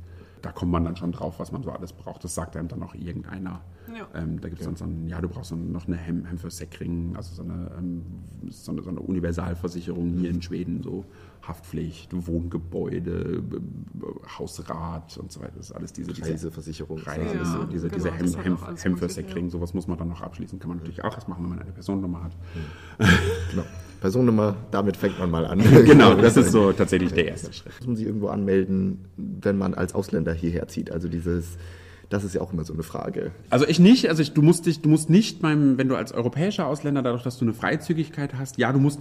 Da kommt man dann schon drauf, was man so alles braucht. Das sagt einem dann auch irgendeiner. Ja. Da gibt es dann so ein, du brauchst noch eine Hemförsäkring, also so eine Universalversicherung hier in Schweden, so Haftpflicht, Wohngebäude, Hausrat und so weiter. Das ist alles diese Reiseversicherung. Diese Hemförsäkring, sowas muss man dann noch abschließen. Kann man natürlich auch erst machen, wenn man eine Personennummer hat. Ja. Genau. Personennummer, damit fängt man mal an. Genau, das ist so tatsächlich der erste Schritt. Das muss man sich irgendwo anmelden, wenn man als Ausländer hierher zieht. Also das ist ja auch immer so eine Frage. Also ich nicht, du musst nicht wenn du als europäischer Ausländer, dadurch, dass du eine Freizügigkeit hast, ja, du brauchst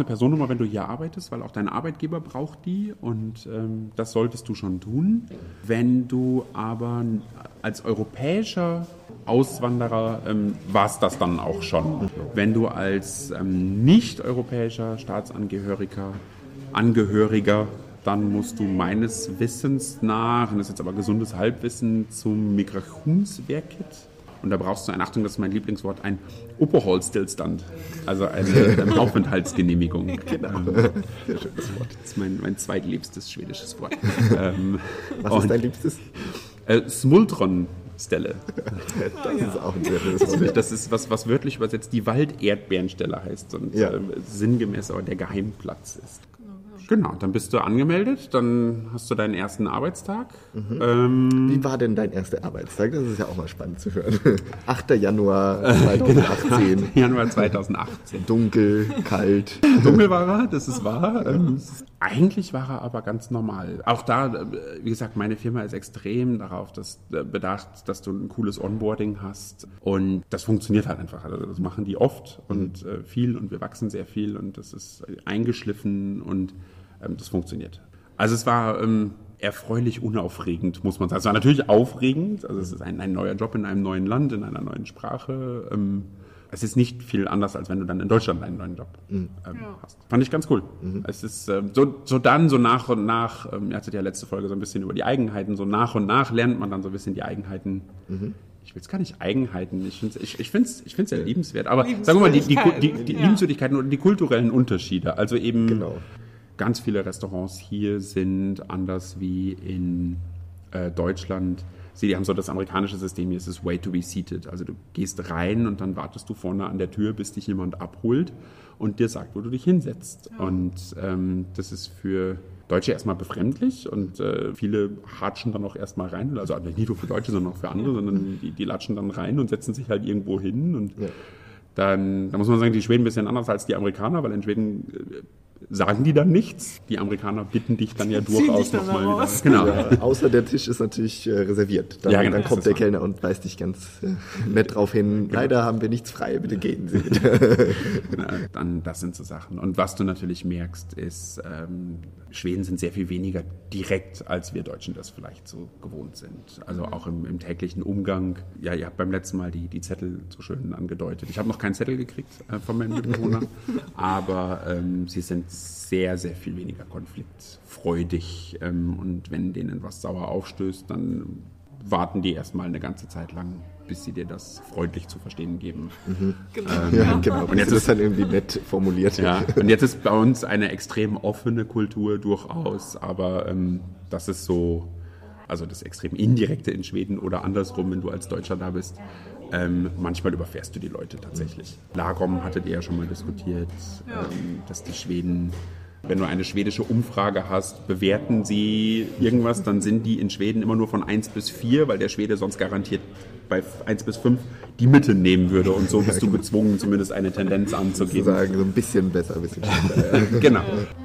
eine Personennummer, wenn du hier arbeitest, weil auch dein Arbeitgeber braucht die, und das solltest du schon tun. Wenn du aber als europäischer Auswanderer war es das dann auch schon. Wenn du als nicht-europäischer Staatsangehöriger, dann musst du meines Wissens nach, und das ist jetzt aber gesundes Halbwissen, zum Migrationsverket. Und da brauchst du eine, Achtung, das ist mein Lieblingswort, ein Uppehållstillstånd, also eine Aufenthaltsgenehmigung. Genau. Sehr schönes Wort. Das ist mein zweitliebstes schwedisches Wort. Was ist dein liebstes? Smultron. Stelle. Das ist auch ein sehr schönes Wort. Das ist was wörtlich übersetzt die Wald-Erdbeerenstelle heißt und sinngemäß aber der Geheimplatz ist. Genau, dann bist du angemeldet, dann hast du deinen ersten Arbeitstag. Mhm. Wie war denn dein erster Arbeitstag? Das ist ja auch mal spannend zu hören. 8. Januar 2018. Dunkel, kalt. Dunkel war er, das ist wahr. Eigentlich war er aber ganz normal. Auch da, wie gesagt, meine Firma ist extrem darauf bedacht, dass du ein cooles Onboarding hast. Und das funktioniert halt einfach. Also das machen die oft und viel, und wir wachsen sehr viel und das ist eingeschliffen und das funktioniert. Also es war erfreulich unaufregend, muss man sagen. Es war natürlich aufregend, also es ist ein neuer Job in einem neuen Land, in einer neuen Sprache. Es ist nicht viel anders, als wenn du dann in Deutschland einen neuen Job hast. Fand ich ganz cool. Mhm. Es ist so nach und nach, ihr hattet ja letzte Folge so ein bisschen über die Eigenheiten, so nach und nach lernt man dann so ein bisschen die Eigenheiten. Mhm. Ich will es gar nicht Eigenheiten, ich find's ja liebenswert, aber sagen wir mal, die Liebenswürdigkeiten oder die kulturellen Unterschiede, also eben ganz viele Restaurants hier sind anders wie in Deutschland. Die haben so das amerikanische System, hier ist es wait to be seated, also du gehst rein und dann wartest du vorne an der Tür, bis dich jemand abholt und dir sagt, wo du dich hinsetzt. Ja. Und das ist für Deutsche erstmal befremdlich und viele hatschen dann auch erstmal rein, also nicht nur für Deutsche, sondern auch für andere, sondern die latschen dann rein und setzen sich halt irgendwo hin und Dann muss man sagen, die Schweden ein bisschen anders als die Amerikaner, weil in Schweden sagen die dann nichts. Die Amerikaner bitten dich dann ja durchaus nochmal wieder. Genau. Ja, außer der Tisch ist natürlich reserviert. Dann, ja, genau, dann kommt der Kellner und weist dich ganz nett drauf hin. Genau. Leider haben wir nichts frei, bitte gehen Sie. Genau. Dann, das sind so Sachen. Und was du natürlich merkst, ist, Schweden sind sehr viel weniger direkt, als wir Deutschen das vielleicht so gewohnt sind. Also auch im täglichen Umgang. Ja, ihr habt beim letzten Mal die Zettel so schön angedeutet. Ich habe noch keinen Zettel gekriegt von meinem Mitbewohner, aber sie sind sehr, sehr viel weniger konfliktfreudig und wenn denen was sauer aufstößt, dann warten die erstmal eine ganze Zeit lang, bis sie dir das freundlich zu verstehen geben. Mhm. Genau. Ja, genau. Und jetzt ist dann irgendwie nett formuliert. Ja. Und jetzt ist bei uns eine extrem offene Kultur durchaus, aber das ist so, also das extrem Indirekte in Schweden oder andersrum, wenn du als Deutscher da bist. Manchmal überfährst du die Leute tatsächlich. Lagom hattet ihr ja schon mal diskutiert, ja. Dass die Schweden, wenn du eine schwedische Umfrage hast, bewerten sie irgendwas, dann sind die in Schweden immer nur von 1 bis 4, weil der Schwede sonst garantiert bei 1 bis 5 die Mitte nehmen würde. Und so bist du gezwungen, zumindest eine Tendenz anzugeben. Sozusagen so ein bisschen besser, ein bisschen schlechter. Genau.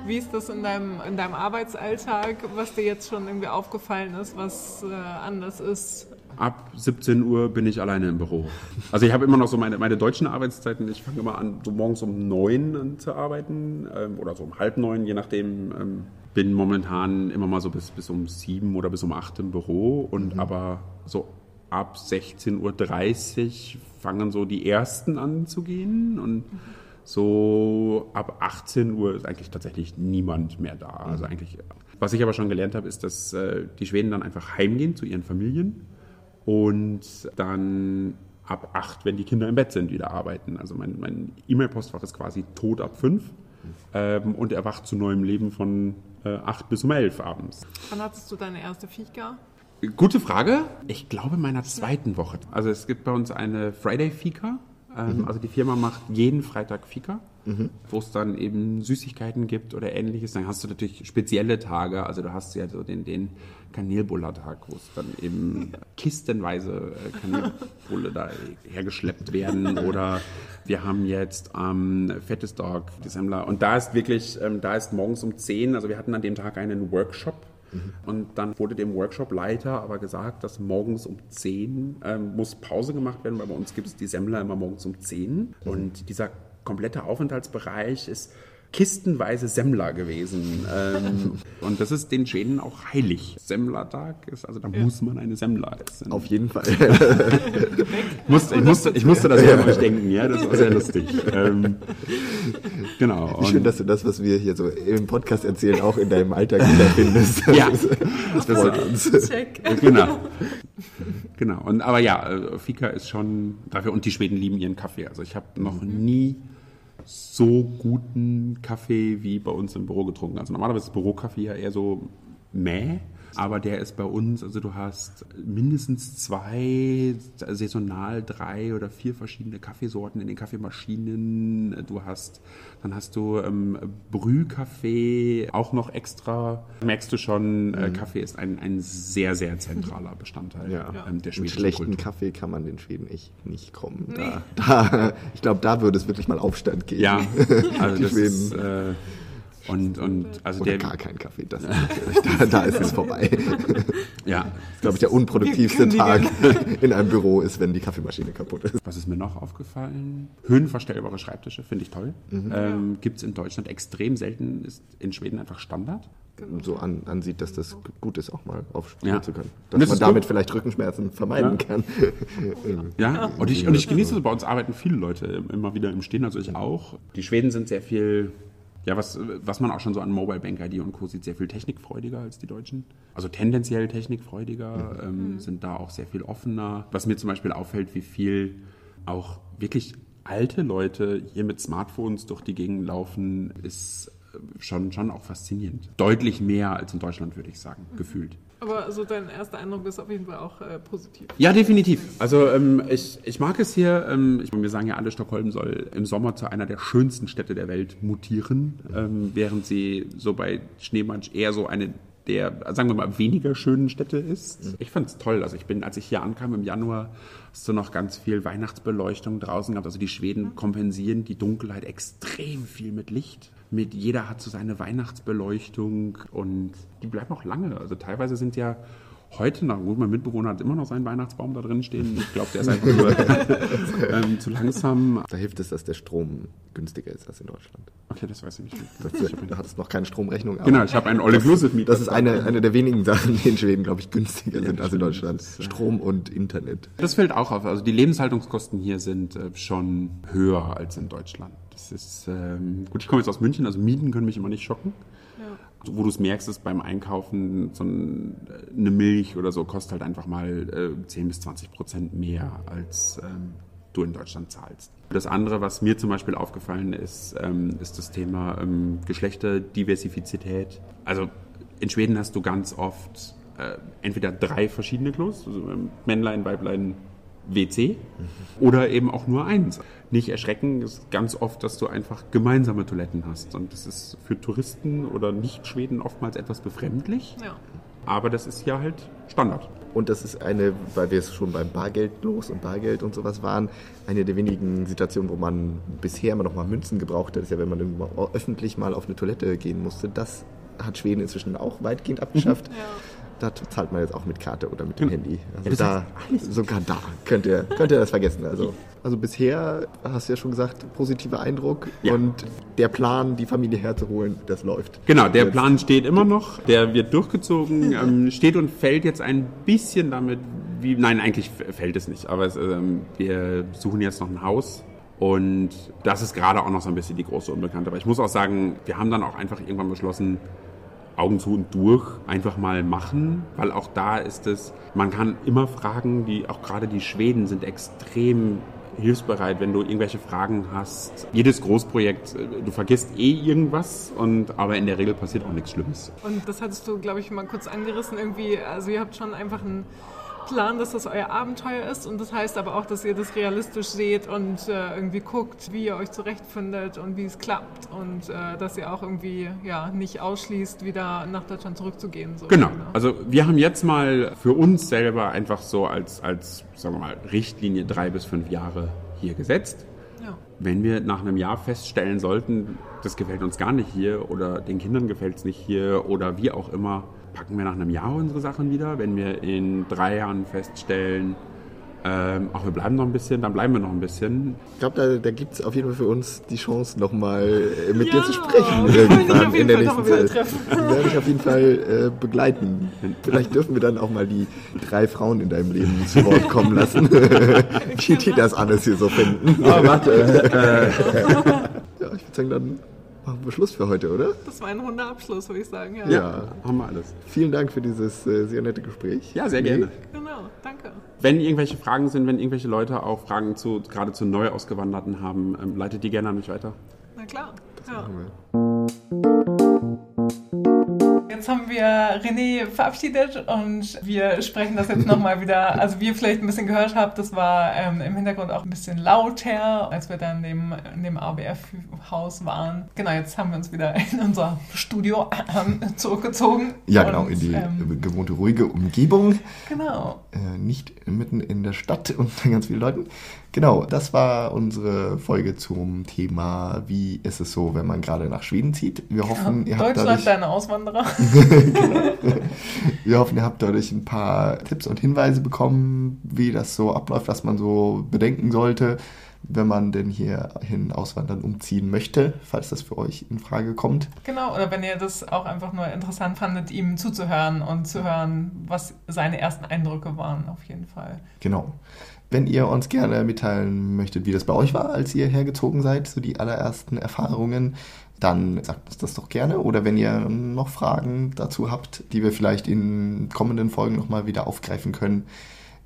Wie ist das in deinem Arbeitsalltag, was dir jetzt schon irgendwie aufgefallen ist, was anders ist? Ab 17 Uhr bin ich alleine im Büro. Also ich habe immer noch so meine deutschen Arbeitszeiten. Ich fange immer an, so morgens um 9 an zu arbeiten oder so um 8:30, je nachdem. Bin momentan immer mal so bis um 7 oder bis um 8 im Büro. Und aber so ab 16:30 Uhr fangen so die Ersten an zu gehen. Und so ab 18 Uhr ist eigentlich tatsächlich niemand mehr da. Also eigentlich, was ich aber schon gelernt habe, ist, dass die Schweden dann einfach heimgehen zu ihren Familien. Und dann ab 8, wenn die Kinder im Bett sind, wieder arbeiten. Also mein E-Mail-Postfach ist quasi tot ab 5 und erwacht zu neuem Leben von 8 bis um 11 abends. Wann hattest du deine erste Fika? Gute Frage. Ich glaube, in meiner zweiten Woche. Also es gibt bei uns eine Friday-Fika. Also die Firma macht jeden Freitag Fika, wo es dann eben Süßigkeiten gibt oder Ähnliches. Dann hast du natürlich spezielle Tage, also du hast ja so den Kanelbullertag, wo es dann eben kistenweise Kanelbulle da hergeschleppt werden. Oder wir haben jetzt am Fettestag die Semmler. Und da ist wirklich, da ist morgens um 10, also wir hatten an dem Tag einen Workshop. Und dann wurde dem Workshopleiter aber gesagt, dass morgens um 10 muss Pause gemacht werden, weil bei uns gibt es die Semmler immer morgens um 10. Und dieser komplette Aufenthaltsbereich ist kistenweise Semmler gewesen. Und das ist den Schweden auch heilig. Semmlertag ist, also da muss man eine Semmler essen. Auf jeden Fall. Ich musste das an euch denken, ja, das war sehr lustig. Genau. Schön, dass du das, was wir hier so im Podcast erzählen, auch in deinem Alltag wiederfindest. Ja, das freut uns. Check. Genau. Und, aber ja, Fika ist schon dafür, und die Schweden lieben ihren Kaffee. Also ich habe noch nie so guten Kaffee wie bei uns im Büro getrunken. Also normalerweise ist Bürokaffee ja eher so mäh, aber der ist bei uns, also du hast mindestens 2, saisonal 3 oder 4 verschiedene Kaffeesorten in den Kaffeemaschinen. Dann hast du Brühkaffee auch noch extra. Merkst du schon, Kaffee ist ein sehr, sehr zentraler Bestandteil der schwedischen Kultur. Mit schlechten Kaffee kann man den Schweden echt nicht kommen. Da, ich glaube, da würde es wirklich mal Aufstand geben. Ja, also das ist... Und also oder der gar kein Kaffee, das da ist es vorbei. Ja, das glaube ich, der unproduktivste Tag in einem Büro ist, wenn die Kaffeemaschine kaputt ist. Was ist mir noch aufgefallen? Höhenverstellbare Schreibtische finde ich toll. Gibt es in Deutschland extrem selten, ist in Schweden einfach Standard. So ansieht, dass das gut ist, auch mal aufspielen zu können. Dass man damit vielleicht Rückenschmerzen vermeiden kann. Ja, und ich genieße es. Bei uns arbeiten viele Leute immer wieder im Stehen, also ich auch. Die Schweden sind sehr viel... Ja, was man auch schon so an Mobile Bank ID und Co. sieht, sehr viel technikfreudiger als die Deutschen. Also tendenziell technikfreudiger, sind da auch sehr viel offener. Was mir zum Beispiel auffällt, wie viel auch wirklich alte Leute hier mit Smartphones durch die Gegend laufen, ist schon auch faszinierend. Deutlich mehr als in Deutschland, würde ich sagen, gefühlt. Aber also dein erster Eindruck ist auf jeden Fall auch positiv. Ja, definitiv. Also ich mag es hier. Wir sagen ja alle, Stockholm soll im Sommer zu einer der schönsten Städte der Welt mutieren, während sie so bei Schneemansch eher so eine der, sagen wir mal, weniger schönen Städte ist. Mhm. Ich fand es toll. Also ich bin, als ich hier ankam im Januar, hast du noch ganz viel Weihnachtsbeleuchtung draußen gehabt. Also die Schweden kompensieren die Dunkelheit extrem viel mit Licht. Mit jeder hat so seine Weihnachtsbeleuchtung und die bleiben auch lange. Also teilweise sind ja heute noch, gut, mein Mitbewohner hat immer noch seinen Weihnachtsbaum da drin stehen. Ich glaube, der ist einfach nur zu langsam. Da hilft es, dass der Strom günstiger ist als in Deutschland. Okay, das weiß ich nicht. Du hattest noch keine Stromrechnung. Genau, ich habe einen All-Inclusive-Miet. Das ist eine der wenigen Sachen, die in Schweden, glaube ich, günstiger sind als in Deutschland. Strom und Internet. Das fällt auch auf. Also die Lebenshaltungskosten hier sind schon höher als in Deutschland. Das ist gut, ich komme jetzt aus München, also Mieten können mich immer nicht schocken. Wo du es merkst, ist beim Einkaufen so eine Milch oder so kostet halt einfach mal 10-20% mehr, als du in Deutschland zahlst. Das andere, was mir zum Beispiel aufgefallen ist, ist das Thema Geschlechterdiversität. Also in Schweden hast du ganz oft entweder 3 verschiedene Klos, also Männlein, Weiblein, WC oder eben auch nur eins. Nicht erschrecken, ist ganz oft, dass du einfach gemeinsame Toiletten hast. Und das ist für Touristen oder Nicht-Schweden oftmals etwas befremdlich. Ja. Aber das ist ja halt Standard. Und das ist weil wir es schon beim Bargeldlos und Bargeld und sowas waren, eine der wenigen Situationen, wo man bisher immer noch mal Münzen gebraucht hat, ist ja, wenn man irgendwo öffentlich mal auf eine Toilette gehen musste. Das hat Schweden inzwischen auch weitgehend abgeschafft. Ja. Da zahlt man jetzt auch mit Karte oder mit dem Handy. Also sogar da könnt ihr das vergessen. Also bisher, hast du ja schon gesagt, positiver Eindruck. Ja. Und der Plan, die Familie herzuholen, das läuft. Genau, der Plan steht immer noch. Der wird durchgezogen, steht und fällt jetzt ein bisschen damit, nein, eigentlich fällt es nicht. Aber wir suchen jetzt noch ein Haus. Und das ist gerade auch noch so ein bisschen die große Unbekannte. Aber ich muss auch sagen, wir haben dann auch einfach irgendwann beschlossen, Augen zu und durch einfach mal machen, weil auch da ist es, man kann immer fragen, auch gerade die Schweden sind extrem hilfsbereit, wenn du irgendwelche Fragen hast. Jedes Großprojekt, du vergisst irgendwas, aber in der Regel passiert auch nichts Schlimmes. Und das hattest du, glaube ich, mal kurz angerissen irgendwie, also ihr habt schon einfach einen Plan, dass das euer Abenteuer ist und das heißt aber auch, dass ihr das realistisch seht und irgendwie guckt, wie ihr euch zurechtfindet und wie es klappt und dass ihr auch irgendwie nicht ausschließt, wieder nach Deutschland zurückzugehen. So. Genau, also wir haben jetzt mal für uns selber einfach so als sagen wir mal, Richtlinie 3 bis 5 Jahre hier gesetzt. Ja. Wenn wir nach einem Jahr feststellen sollten, das gefällt uns gar nicht hier oder den Kindern gefällt es nicht hier oder wie auch immer, packen wir nach einem Jahr unsere Sachen wieder. Wenn wir in 3 Jahren feststellen, wir bleiben noch ein bisschen, dann bleiben wir noch ein bisschen. Ich glaube, da gibt es auf jeden Fall für uns die Chance, nochmal mit dir zu sprechen. Irgendwann in der nächsten Zeit. Die werde ich auf jeden Fall begleiten. Vielleicht dürfen wir dann auch mal die 3 Frauen in deinem Leben zu Wort kommen lassen, die das alles hier so finden. Oh, warte. Ja, ich würde sagen, dann machen wir Schluss für heute, oder? Das war ein runder Abschluss, würde ich sagen. Ja, haben wir alles. Vielen Dank für dieses sehr nette Gespräch. Ja, sehr gerne. Genau, danke. Wenn irgendwelche Fragen sind, wenn irgendwelche Leute auch Fragen gerade zu Neuausgewanderten haben, leitet die gerne an mich weiter. Na klar. Das machen wir. Jetzt haben wir René verabschiedet und wir sprechen das jetzt nochmal wieder. Also wie ihr vielleicht ein bisschen gehört habt, das war im Hintergrund auch ein bisschen lauter, als wir dann in dem ABF-Haus waren. Genau, jetzt haben wir uns wieder in unser Studio zurückgezogen. Ja, genau, in die gewohnte ruhige Umgebung. Genau. Nicht mitten in der Stadt und ganz viele Leuten. Genau, das war unsere Folge zum Thema, wie ist es so, wenn man gerade nach Schweden zieht. Wir hoffen, ihr habt dadurch... Deutschland, deine Auswanderer. Genau. Wir hoffen, ihr habt dadurch ein paar Tipps und Hinweise bekommen, wie das so abläuft, was man so bedenken sollte, wenn man denn hierhin auswandern, umziehen möchte, falls das für euch in Frage kommt. Genau, oder wenn ihr das auch einfach nur interessant fandet, ihm zuzuhören und zu hören, was seine ersten Eindrücke waren, auf jeden Fall. Genau. Wenn ihr uns gerne mitteilen möchtet, wie das bei euch war, als ihr hergezogen seid, so die allerersten Erfahrungen, dann sagt uns das doch gerne. Oder wenn ihr noch Fragen dazu habt, die wir vielleicht in kommenden Folgen nochmal wieder aufgreifen können,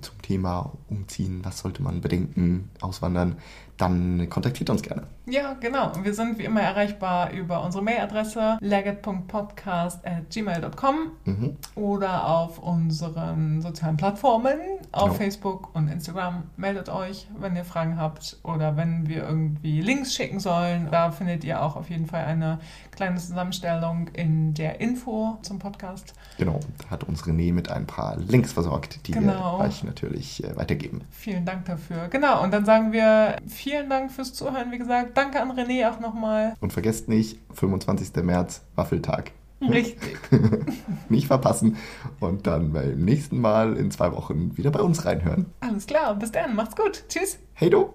zum Thema Thema Umziehen, was sollte man bedenken, Auswandern, dann kontaktiert uns gerne. Ja, genau. Wir sind wie immer erreichbar über unsere Mailadresse legget.podcast@gmail.com oder auf unseren sozialen Plattformen, auf Facebook und Instagram. Meldet euch, wenn ihr Fragen habt oder wenn wir irgendwie Links schicken sollen. Da findet ihr auch auf jeden Fall eine kleine Zusammenstellung in der Info zum Podcast. Genau, da hat uns René mit ein paar Links versorgt, die wir euch natürlich weitergeben. Vielen Dank dafür. Genau, und dann sagen wir vielen Dank fürs Zuhören, wie gesagt. Danke an René auch nochmal. Und vergesst nicht, 25. März, Waffeltag. Richtig. Nicht verpassen und dann beim nächsten Mal in 2 Wochen wieder bei uns reinhören. Alles klar, bis dann, macht's gut. Tschüss. Hey du.